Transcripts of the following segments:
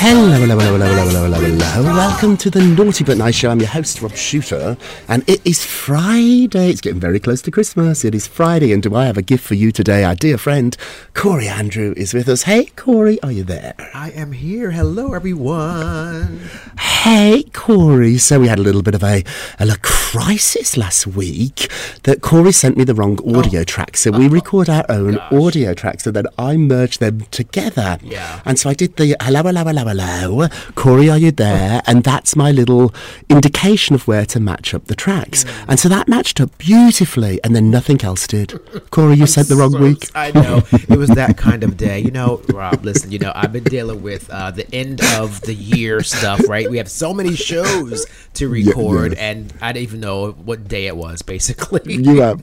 Hello. Welcome to the Naughty But Nice Show. I'm your host, Rob Shooter, and it is Friday. It's getting very close to Christmas. It is Friday, and do I have a gift for you today? Our dear friend, Corey Andrew, is with us. Hey, Corey, are you there? I am here. Hello, everyone. Hey, Corey. So we had a little bit of a crisis last week that Corey sent me the wrong audio track. So we record our own audio tracks, so then I merge them together. Yeah. And so I did the hello, Corey, are you there? And that's my little indication of where to match up the tracks. Mm. And so that matched up beautifully, and then nothing else did. Corey, you said the wrong week. I know. It was that kind of day. You know, Rob, listen, you know, I've been dealing with the end of the year stuff, right? We have so many shows to record, and I didn't even know what day it was, basically. Yeah.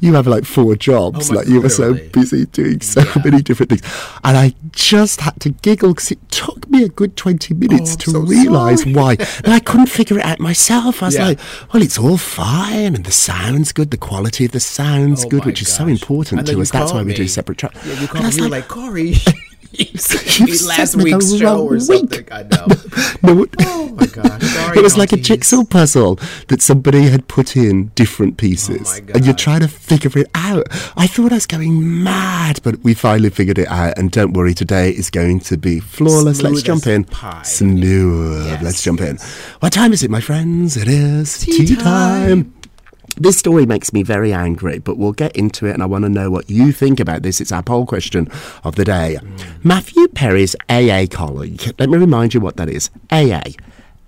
You have like four jobs, you were so busy doing so many different things. And I just had to giggle because it took me a good 20 minutes to realise why. And I couldn't figure it out myself. I was like, well, it's all fine and the sound's good, the quality of the sound's good, which is so important to us. That's why we do separate tracks. Yeah, you called me like, Corey... You sent last week's show or something. I know. No, oh my gosh. Sorry, it was like a jigsaw puzzle that somebody had put in different pieces. Oh, and you're trying to figure it out. I thought I was going mad, but we finally figured it out. And don't worry, today is going to be flawless. Smooth. Let's jump in. Pie. Smooth. Yes, let's jump in. What time is it, my friends? It is tea time. This story makes me very angry, but we'll get into it, and I want to know what you think about this. It's our poll question of the day. Matthew Perry's AA colleague. Let me remind you what that is. AA.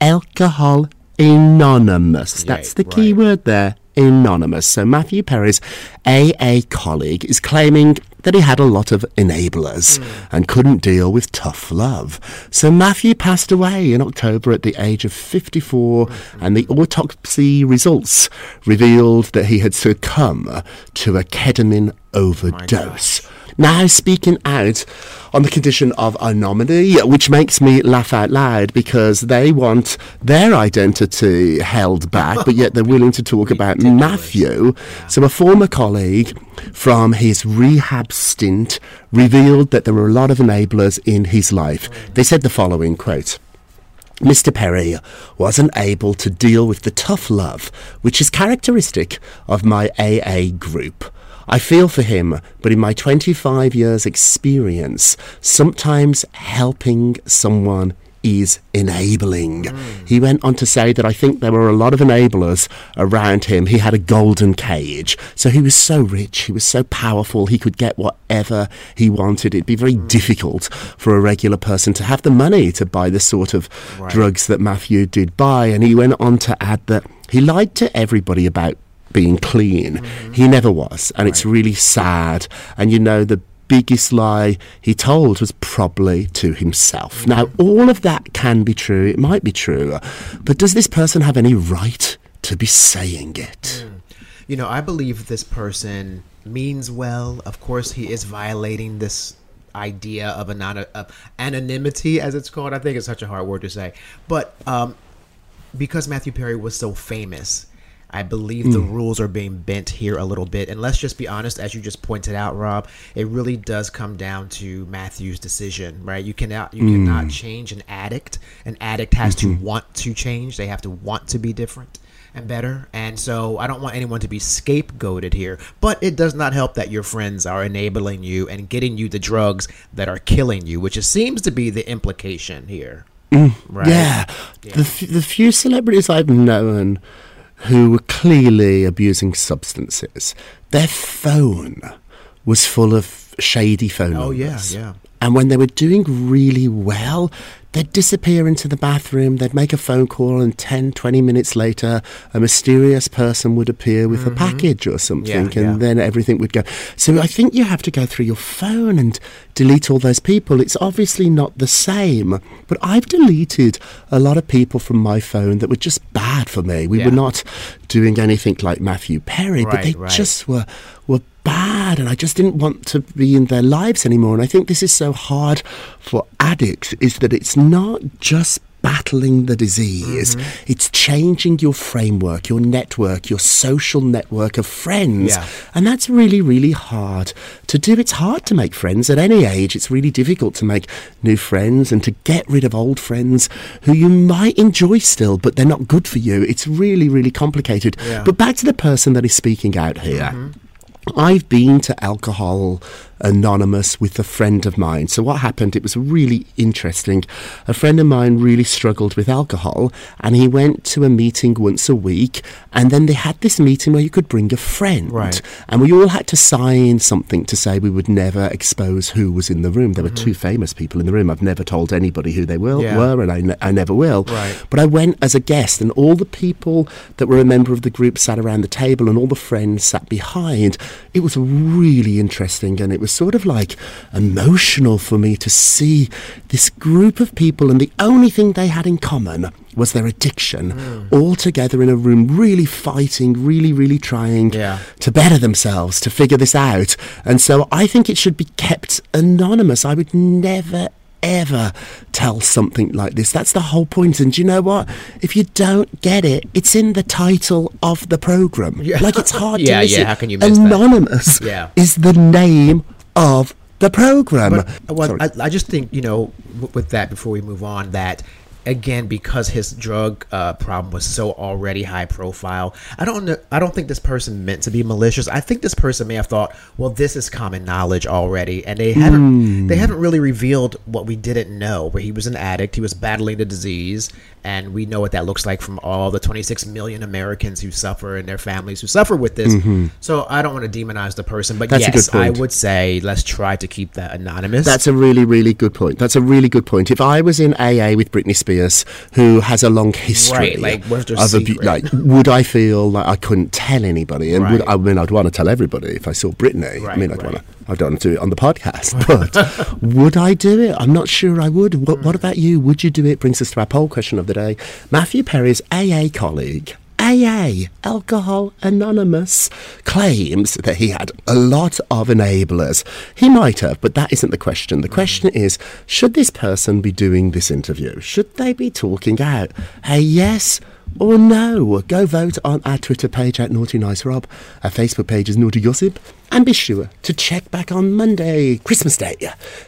Alcohol Anonymous. That's the key word there. Anonymous. So Matthew Perry's AA colleague is claiming that he had a lot of enablers and couldn't deal with tough love. So Matthew passed away in October at the age of 54, and the autopsy results revealed that he had succumbed to a ketamine overdose. Now speaking out on the condition of anonymity, which makes me laugh out loud because they want their identity held back, but yet they're willing to talk about Matthew. So a former colleague from his rehab stint revealed that there were a lot of enablers in his life. They said the following, quote, Mr. Perry wasn't able to deal with the tough love, which is characteristic of my AA group. I feel for him, but in my 25 years' experience, sometimes helping someone is enabling. He went on to say that I think there were a lot of enablers around him. He had a golden cage. So he was so rich, he was so powerful, he could get whatever he wanted. It'd be very difficult for a regular person to have the money to buy the sort of drugs that Matthew did buy. And he went on to add that he lied to everybody about being clean. He never was, and it's really sad. And you know, the biggest lie he told was probably to himself. Now, all of that can be true. It might be true. But does this person have any right to be saying it? You know, I believe this person means well. Of course, he is violating this idea of anonymity, as it's called. I think it's such a hard word to say. But because Matthew Perry was so famous, I believe the rules are being bent here a little bit. And let's just be honest, as you just pointed out, Rob, it really does come down to Matthew's decision, right? You cannot change an addict. An addict has to want to change. They have to want to be different and better. And so I don't want anyone to be scapegoated here. But it does not help that your friends are enabling you and getting you the drugs that are killing you, which it seems to be the implication here. Right? Yeah. The few celebrities I've known who were clearly abusing substances, their phone was full of shady phone numbers. Yeah. And when they were doing really well, they'd disappear into the bathroom, they'd make a phone call, and 10, 20 minutes later, a mysterious person would appear with a package or something, and then everything would go. So I think you have to go through your phone and delete all those people. It's obviously not the same, but I've deleted a lot of people from my phone that were just bad for me. We were not doing anything like Matthew Perry, but they just were bad, and I just didn't want to be in their lives anymore. And I think this is so hard for addicts, is that it's not just battling the disease, it's changing your framework, your network, your social network of friends, and that's really, really hard to do. It's hard to make friends at any age. It's really difficult to make new friends and to get rid of old friends who you might enjoy still, but they're not good for you. It's really, really complicated. But back to the person that is speaking out here. I've been to Alcohol Anonymous with a friend of mine. So what happened, it was really interesting. A friend of mine really struggled with alcohol, and he went to a meeting once a week, and then they had this meeting where you could bring a friend. Right. And we all had to sign something to say we would never expose who was in the room. There were two famous people in the room. I've never told anybody who they were, and I never will. Right. But I went as a guest, and all the people that were a member of the group sat around the table, and all the friends sat behind. It was really interesting, and it was sort of like emotional for me to see this group of people, and the only thing they had in common was their addiction, all together in a room, really fighting, really, really trying to better themselves, to figure this out. And so I think it should be kept anonymous. I would never, ever tell something like this. That's the whole point. And do you know what? If you don't get it, it's in the title of the program. Like, it's hard to miss it. How can you miss Anonymous that? Is the name of the program. But, well, I just think, you know, with that, before we move on, that again, because his drug problem was so already high profile, I don't think this person meant to be malicious. I think this person may have thought, well, this is common knowledge already, and they haven't really revealed what we didn't know. Where he was an addict, he was battling the disease, and we know what that looks like from all the 26 million Americans who suffer and their families who suffer with this. So I don't want to demonize the person, but yes, I would say let's try to keep that anonymous. That's a really, really good point. If I was in AA with Britney Spears, who has a long history of abuse, would I feel like I couldn't tell anybody? And I'd want to tell everybody if I saw Britney. I don't want to do it on the podcast, but would I do it? I'm not sure I would. What about you? Would you do it? Brings us to our poll question of the day. Matthew Perry's AA colleague, AA, Alcohol Anonymous, claims that he had a lot of enablers. He might have, but that isn't the question. The question is, should this person be doing this interview? Should they be talking out? Hey, yes or no? Go vote on our Twitter page at Naughty Nice Rob. Our Facebook page is Naughty Gossip. And be sure to check back on Monday, Christmas Day,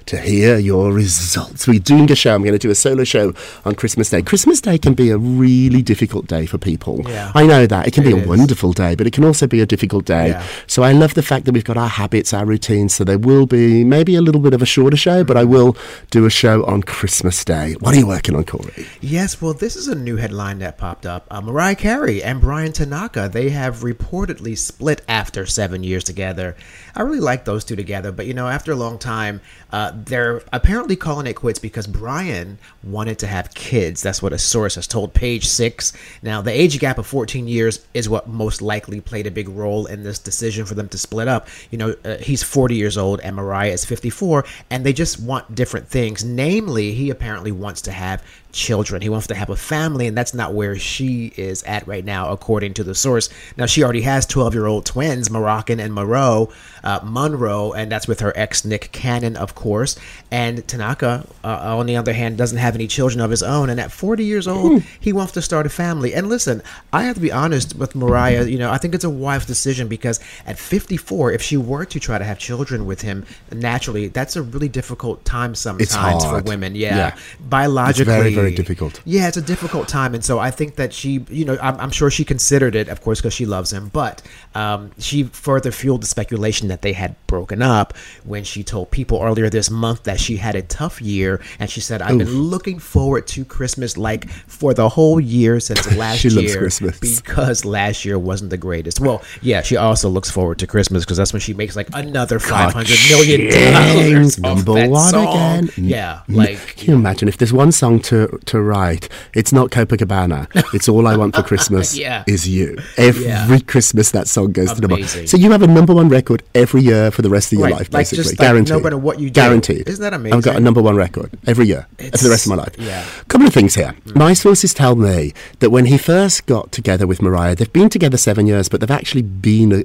to hear your results. We're doing a show. I'm going to do a solo show on Christmas Day. Christmas Day can be a really difficult day for people. Yeah. I know that. It can be a wonderful day, but it can also be a difficult day. Yeah. So I love the fact that we've got our habits, our routines, so there will be maybe a little bit of a shorter show, but I will do a show on Christmas Day. What are you working on, Corey? Yes, well, this is a new headline that popped popped up. Mariah Carey and Bryan Tanaka, they have reportedly split after 7 years together. I really like those two together, but you know, after a long time, they're apparently calling it quits because Bryan wanted to have kids. That's what a source has told Page Six. Now, the age gap of 14 years is what most likely played a big role in this decision for them to split up. You know, he's 40 years old and Mariah is 54, and they just want different things. Namely, he apparently wants to have children. He wants to have a family, and that's not where she is at right now, according to the source. Now, she already has 12-year-old twins, Moroccan and Monroe, and that's with her ex Nick Cannon, of course. And Tanaka, on the other hand, doesn't have any children of his own, and at 40 years old, he wants to start a family. And listen, I have to be honest with Mariah, you know, I think it's a wife's decision, because at 54, if she were to try to have children with him naturally, that's a really difficult time sometimes for women. Yeah. Biologically, it's very difficult. Yeah, it's a difficult time. And so I think that she, you know, I'm sure she considered it, of course, because she loves him, but she further fueled the speculation that they had broken up when she told people earlier this month that she had a tough year, and she said, I've been looking forward to Christmas like for the whole year since last year. She loves Christmas. Because last year wasn't the greatest. Well, yeah, she also looks forward to Christmas because that's when she makes like another $500 million of that song. Again. Yeah, like, can you imagine if there's one song to write, it's not Copacabana. It's All I Want for Christmas is You. Every Christmas that song goes to number one. So you have a number one record every year for the rest of your life, basically. Like, guaranteed. No matter what you do. Guaranteed. Isn't that amazing? I've got a number one record every year for the rest of my life. Yeah. Couple of things here. My sources tell me that when he first got together with Mariah, they've been together 7 years, but they've actually been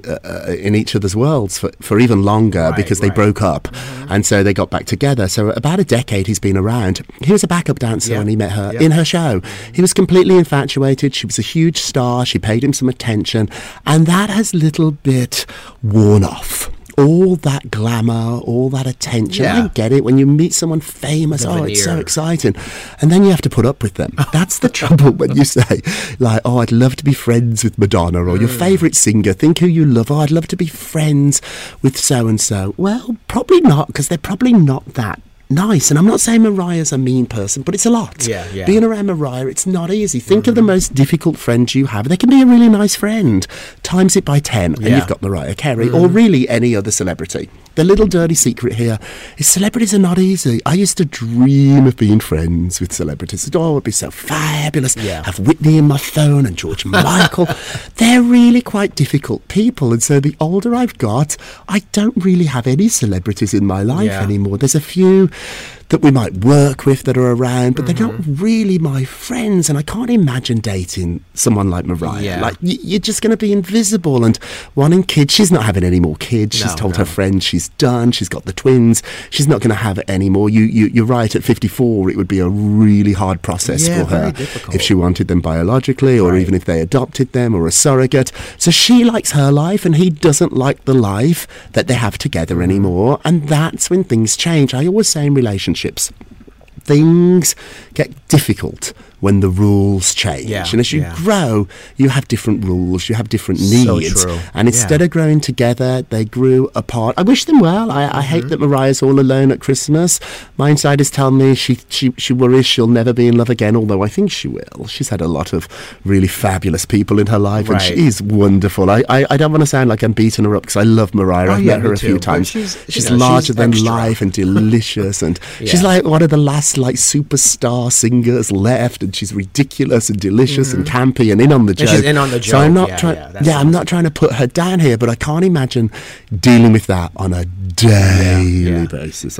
in each other's worlds for even longer because they broke up. And so they got back together. So about a decade he's been around. He was a backup dancer when he met her in her show. He was completely infatuated. She was a huge star. She paid him some attention. And that has a little bit worn off. All that glamour, all that attention. I get it. When you meet someone famous, it's so exciting. And then you have to put up with them. That's the trouble when you say, like, oh, I'd love to be friends with Madonna or your favourite singer. Think who you love. Oh, I'd love to be friends with so-and-so. Well, probably not, because they're probably not that nice. And I'm not saying Mariah's a mean person, but it's a lot. Being around Mariah, it's not easy. Think of the most difficult friend you have. They can be a really nice friend. Times it by 10 and you've got Mariah Carey or really any other celebrity. The little dirty secret here is celebrities are not easy. I used to dream of being friends with celebrities. Oh, it would be so fabulous. Have Whitney in my phone and George Michael. They're really quite difficult people. And so the older I've got, I don't really have any celebrities in my life anymore. There's a few that we might work with that are around, but they're not really my friends, and I can't imagine dating someone like Mariah. Like, you're just going to be invisible and wanting kids. She's not having any more kids. She's told her friends she's done. She's got the twins. She's not going to have it anymore. You're right, at 54 it would be a really hard process for her if she wanted them biologically or even if they adopted them or a surrogate. So she likes her life and he doesn't like the life that they have together anymore, and that's when things change. I always say in relationships, things get difficult when the rules change. And as you grow, you have different rules, you have different needs. So true. And instead of growing together, they grew apart. I wish them well. I hate that Mariah's all alone at Christmas. My insiders tell me she worries she'll never be in love again, although I think she will. She's had a lot of really fabulous people in her life, and she is wonderful. I don't want to sound like I'm beating her up, because I love Mariah. I've met her a few times. She's larger than life and delicious, and she's like one of the last like superstar singers left. She's ridiculous and delicious and campy and in on the joke. And she's in on the joke. So I'm not I'm not trying to put her down here, but I can't imagine dealing with that on a daily basis.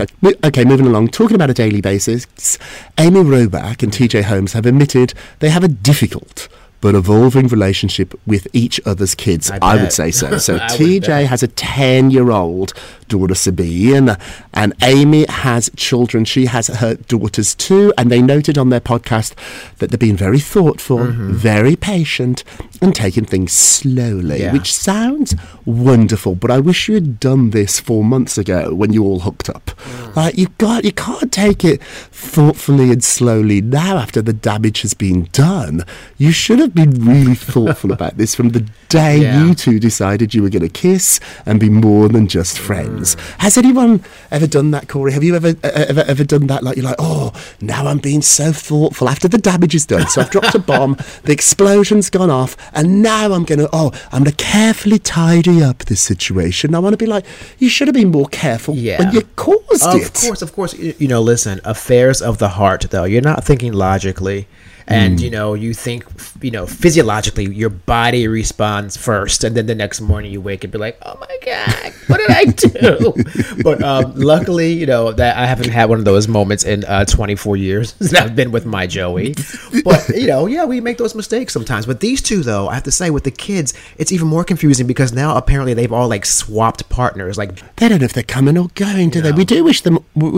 Okay, moving along. Talking about a daily basis, Amy Roback and TJ Holmes have admitted they have a difficult but evolving relationship with each other's kids. I would say so. So TJ has a 10-year-old daughter, Sabine, and Amy has children. She has her daughters too, and they noted on their podcast that they're being very thoughtful, very patient, and taking things slowly, which sounds wonderful, but I wish you had done this 4 months ago when you all hooked up. Like, you can't take it thoughtfully and slowly now after the damage has been done. You should have have been really thoughtful about this from the day you two decided you were going to kiss and be more than just friends. Has anyone ever done that, Corey? Have you ever done that? Like, you're like, oh, now I'm being so thoughtful after the damage is done. So I've dropped a bomb, the explosion's gone off, and now I'm going to carefully tidy up this situation. I want to be like, you should have been more careful when you caused it. Of course. You know, listen, affairs of the heart, though. You're not thinking logically. And, you know, you think, you know, physiologically, your body responds first. And then the next morning you wake and be like, oh, my God, what did I do? But luckily, you know, that I haven't had one of those moments in 24 years that I've been with my Joey. But, you know, yeah, we make those mistakes sometimes. But these two, though, I have to say, with the kids, it's even more confusing because now apparently they've all, like, swapped partners. Like, they don't know if they're coming or going, do they? We do wish them all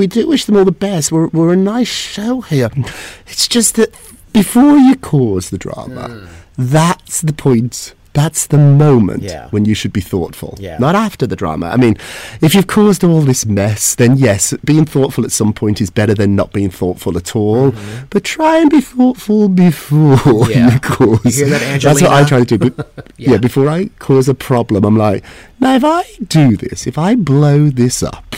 the best. We're a nice show here. It's just that before you cause the drama, that's the point. That's the moment when you should be thoughtful, not after the drama. I mean, if you've caused all this mess, then yes, being thoughtful at some point is better than not being thoughtful at all. Mm-hmm. But try and be thoughtful before you cause. You hear that, Angelina? That's what I try to do. But, before I cause a problem, I'm like, now if I do this, if I blow this up,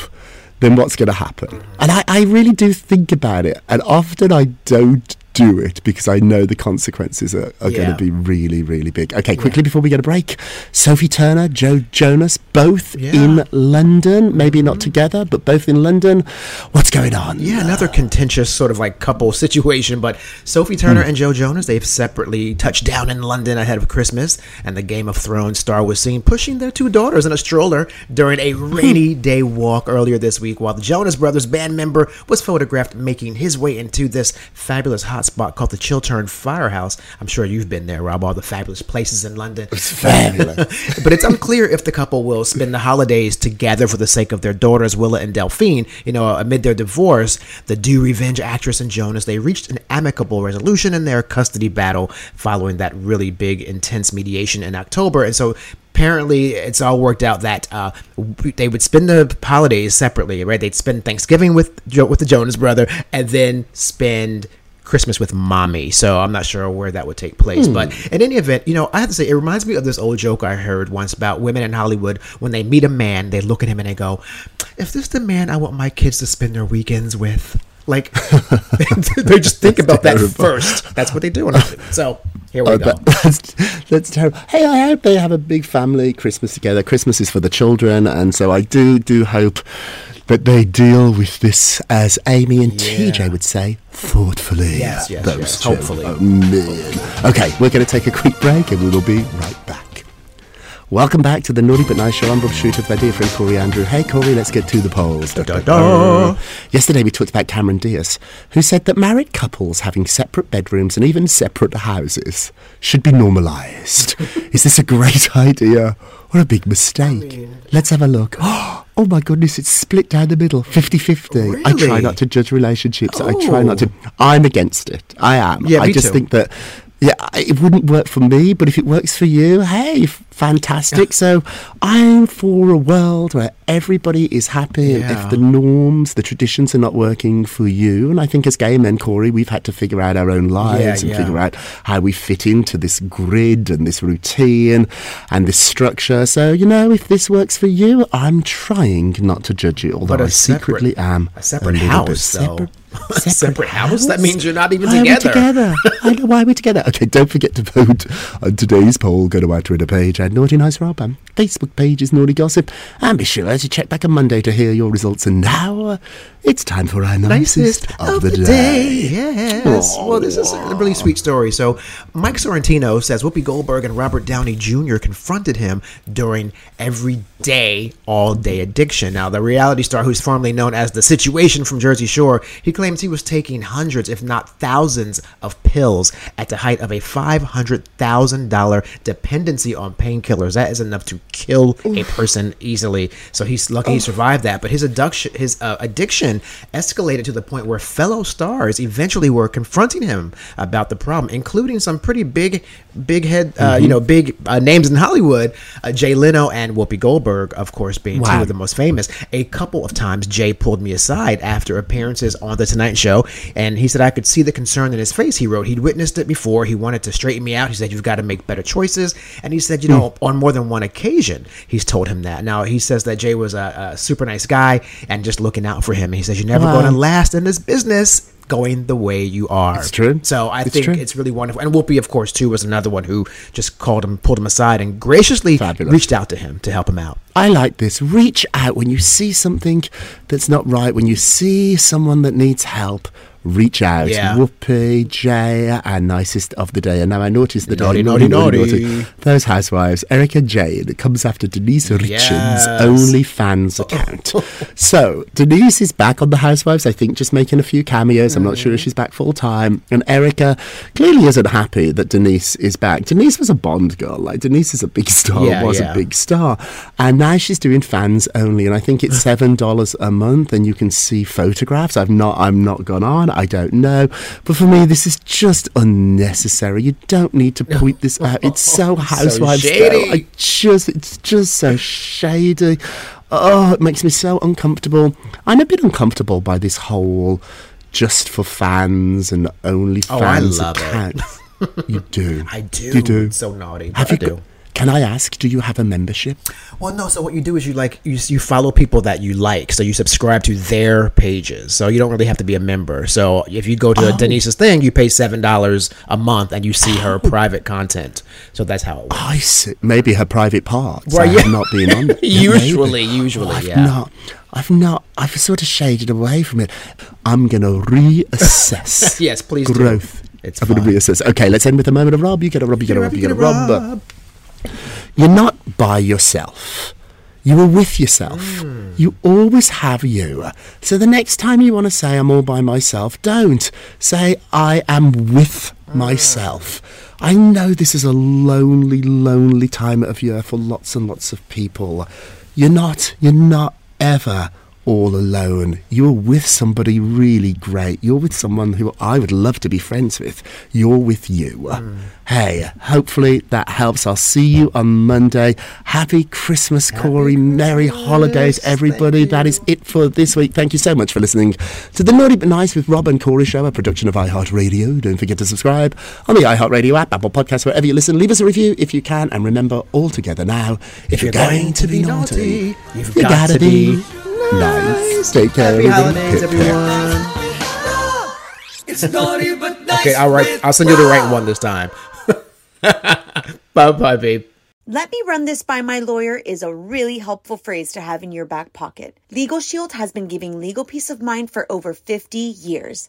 then what's going to happen? And I really do think about it. And often I don't do it because I know the consequences are going to be really, really big. Okay, quickly before we get a break, Sophie Turner, Joe Jonas, both in London, maybe not together, but both in London. What's going on? Yeah, another contentious sort of like couple situation, but Sophie Turner and Joe Jonas, they've separately touched down in London ahead of Christmas, and the Game of Thrones star was seen pushing their two daughters in a stroller during a rainy day walk earlier this week, while the Jonas Brothers band member was photographed making his way into this fabulous hot spot called the Chiltern Firehouse. I'm sure you've been there, Rob, all the fabulous places in London. It's fabulous. But it's unclear if the couple will spend the holidays together for the sake of their daughters, Willa and Delphine. You know, amid their divorce, the Do Revenge actress and Jonas, they reached an amicable resolution in their custody battle following that really big, intense mediation in October. And so apparently, it's all worked out that they would spend the holidays separately, right? They'd spend Thanksgiving with the Jonas brother and then spend Christmas with mommy. So I'm not sure where that would take place. But in any event, you know, I have to say, it reminds me of this old joke I heard once about women in Hollywood. When they meet a man, they look at him and they go, "Is this the man I want my kids to spend their weekends with?" Like, they just think about terrible. That first. That's what they do. So here we go. That's terrible. Hey, I hope they have a big family Christmas together. Christmas is for the children. And so I do hope that they deal with this, as Amy and TJ would say, thoughtfully. Yes. Those two. Hopefully. Oh, man. Okay, we're going to take a quick break and we will be right back. Welcome back to the Naughty But Nice Show. I'm Rob Shooter with my dear friend Corey Andrew. Hey, Corey, let's get to the polls. Yesterday we talked about Cameron Diaz, who said that married couples having separate bedrooms and even separate houses should be normalised. Is this a great idea or a big mistake? I mean, let's have a look. Oh my goodness, it's split down the middle, 50-50. Really? I try not to judge relationships. Oh. I'm against it. I am. Yeah, I just think that... Yeah, it wouldn't work for me, but if it works for you, hey, fantastic. So I'm for a world where everybody is happy. And if the norms, the traditions are not working for you, and I think as gay men, Corey, we've had to figure out our own lives and figure out how we fit into this grid and this routine and this structure. So, you know, if this works for you, I'm trying not to judge you, although I secretly am. A separate house, though. Separate house? That means you're not even together. I know, why are we together? Okay, don't forget to vote on today's poll. Go to our Twitter page at Naughty Nice Rob. Our Facebook page is Naughty Gossip. And be sure to check back on Monday to hear your results. And now it's time for our nicest of the day. Yes. Well, this is a really sweet story. So Mike Sorrentino says Whoopi Goldberg and Robert Downey Jr. confronted him during Everyday, All Day Addiction. Now, the reality star, who's formerly known as The Situation from Jersey Shore, he claims he was taking hundreds, if not thousands, of pills at the height of a $500,000 dependency on pain painkillers. That is enough to kill a person easily. So he's lucky he survived that. But his addiction escalated to the point where fellow stars eventually were confronting him about the problem, including some pretty big names in Hollywood, Jay Leno and Whoopi Goldberg, of course, being two of the most famous. A couple of times, Jay pulled me aside after appearances on The Tonight Show, and he said I could see the concern in his face. He wrote he'd witnessed it before. He wanted to straighten me out. He said, you've got to make better choices. And he said, you know, on more than one occasion, he's told him that. Now, he says that Jay was a super nice guy and just looking out for him. And he says, you're never going to last in this business going the way you are. It's true. So I think it's really wonderful. And Whoopi, of course, too, was another one who just called him, pulled him aside, and graciously reached out to him to help him out. I like this. Reach out when you see something that's not right, when you see someone that needs help. Reach out. Yeah. Whoopi, Jay, our nicest of the day. And now I noticed the naughty, naughty, naughty. Those housewives. Erika Jayne comes after Denise Richards' OnlyFans account. So Denise is back on the Housewives, I think, just making a few cameos. I'm not sure if she's back full time. And Erika clearly isn't happy that Denise is back. Denise was a Bond girl. Like, Denise is a big star, a big star. And now she's doing fans only. And I think it's $7 a month, and you can see photographs. I'm not gone on. I don't know. But for me, this is just unnecessary. You don't need to point this out. It's so housewives style. It's just so shady. Oh, it makes me so uncomfortable. I'm a bit uncomfortable by this whole just for fans and only fans account. I love it. You do. I do. You do. It's so naughty. Can I ask, do you have a membership? Well, no. So what you do is you follow people that you like. So you subscribe to their pages. So you don't really have to be a member. So if you go to Denise's thing, you pay $7 a month and you see her private content. So that's how it works. I see. Maybe her private parts. Right, I have not been on that. I've sort of shaded away from it. I'm going to reassess. Yes, please growth. Do. It's I'm going to reassess. Okay, let's end with a moment of Rob. You get a Rob, you get a Rob. You're not by yourself. You are with yourself. You always have you. So the next time you want to say, I'm all by myself, don't. Say, I am with myself. I know this is a lonely, lonely time of year for lots and lots of people. You're not ever all alone. You're with somebody really great. You're with someone who I would love to be friends with. You're with you. Hey, hopefully that helps. I'll see you on Monday. Happy Christmas, Corey. Merry holidays, everybody. That is it for this week. Thank you so much for listening to the Naughty But Nice with Rob and Corey show, a production of iHeartRadio. Don't forget to subscribe on the iHeartRadio app, Apple Podcasts, wherever you listen. Leave us a review if you can. And remember, all together now, if you're going to be naughty, you've got to be nice. Take care. Happy holidays, everyone. It's Naughty But Nice. Okay, I'll send you the right one this time. Bye-bye, babe. Let me run this by my lawyer is a really helpful phrase to have in your back pocket. LegalShield has been giving legal peace of mind for over 50 years.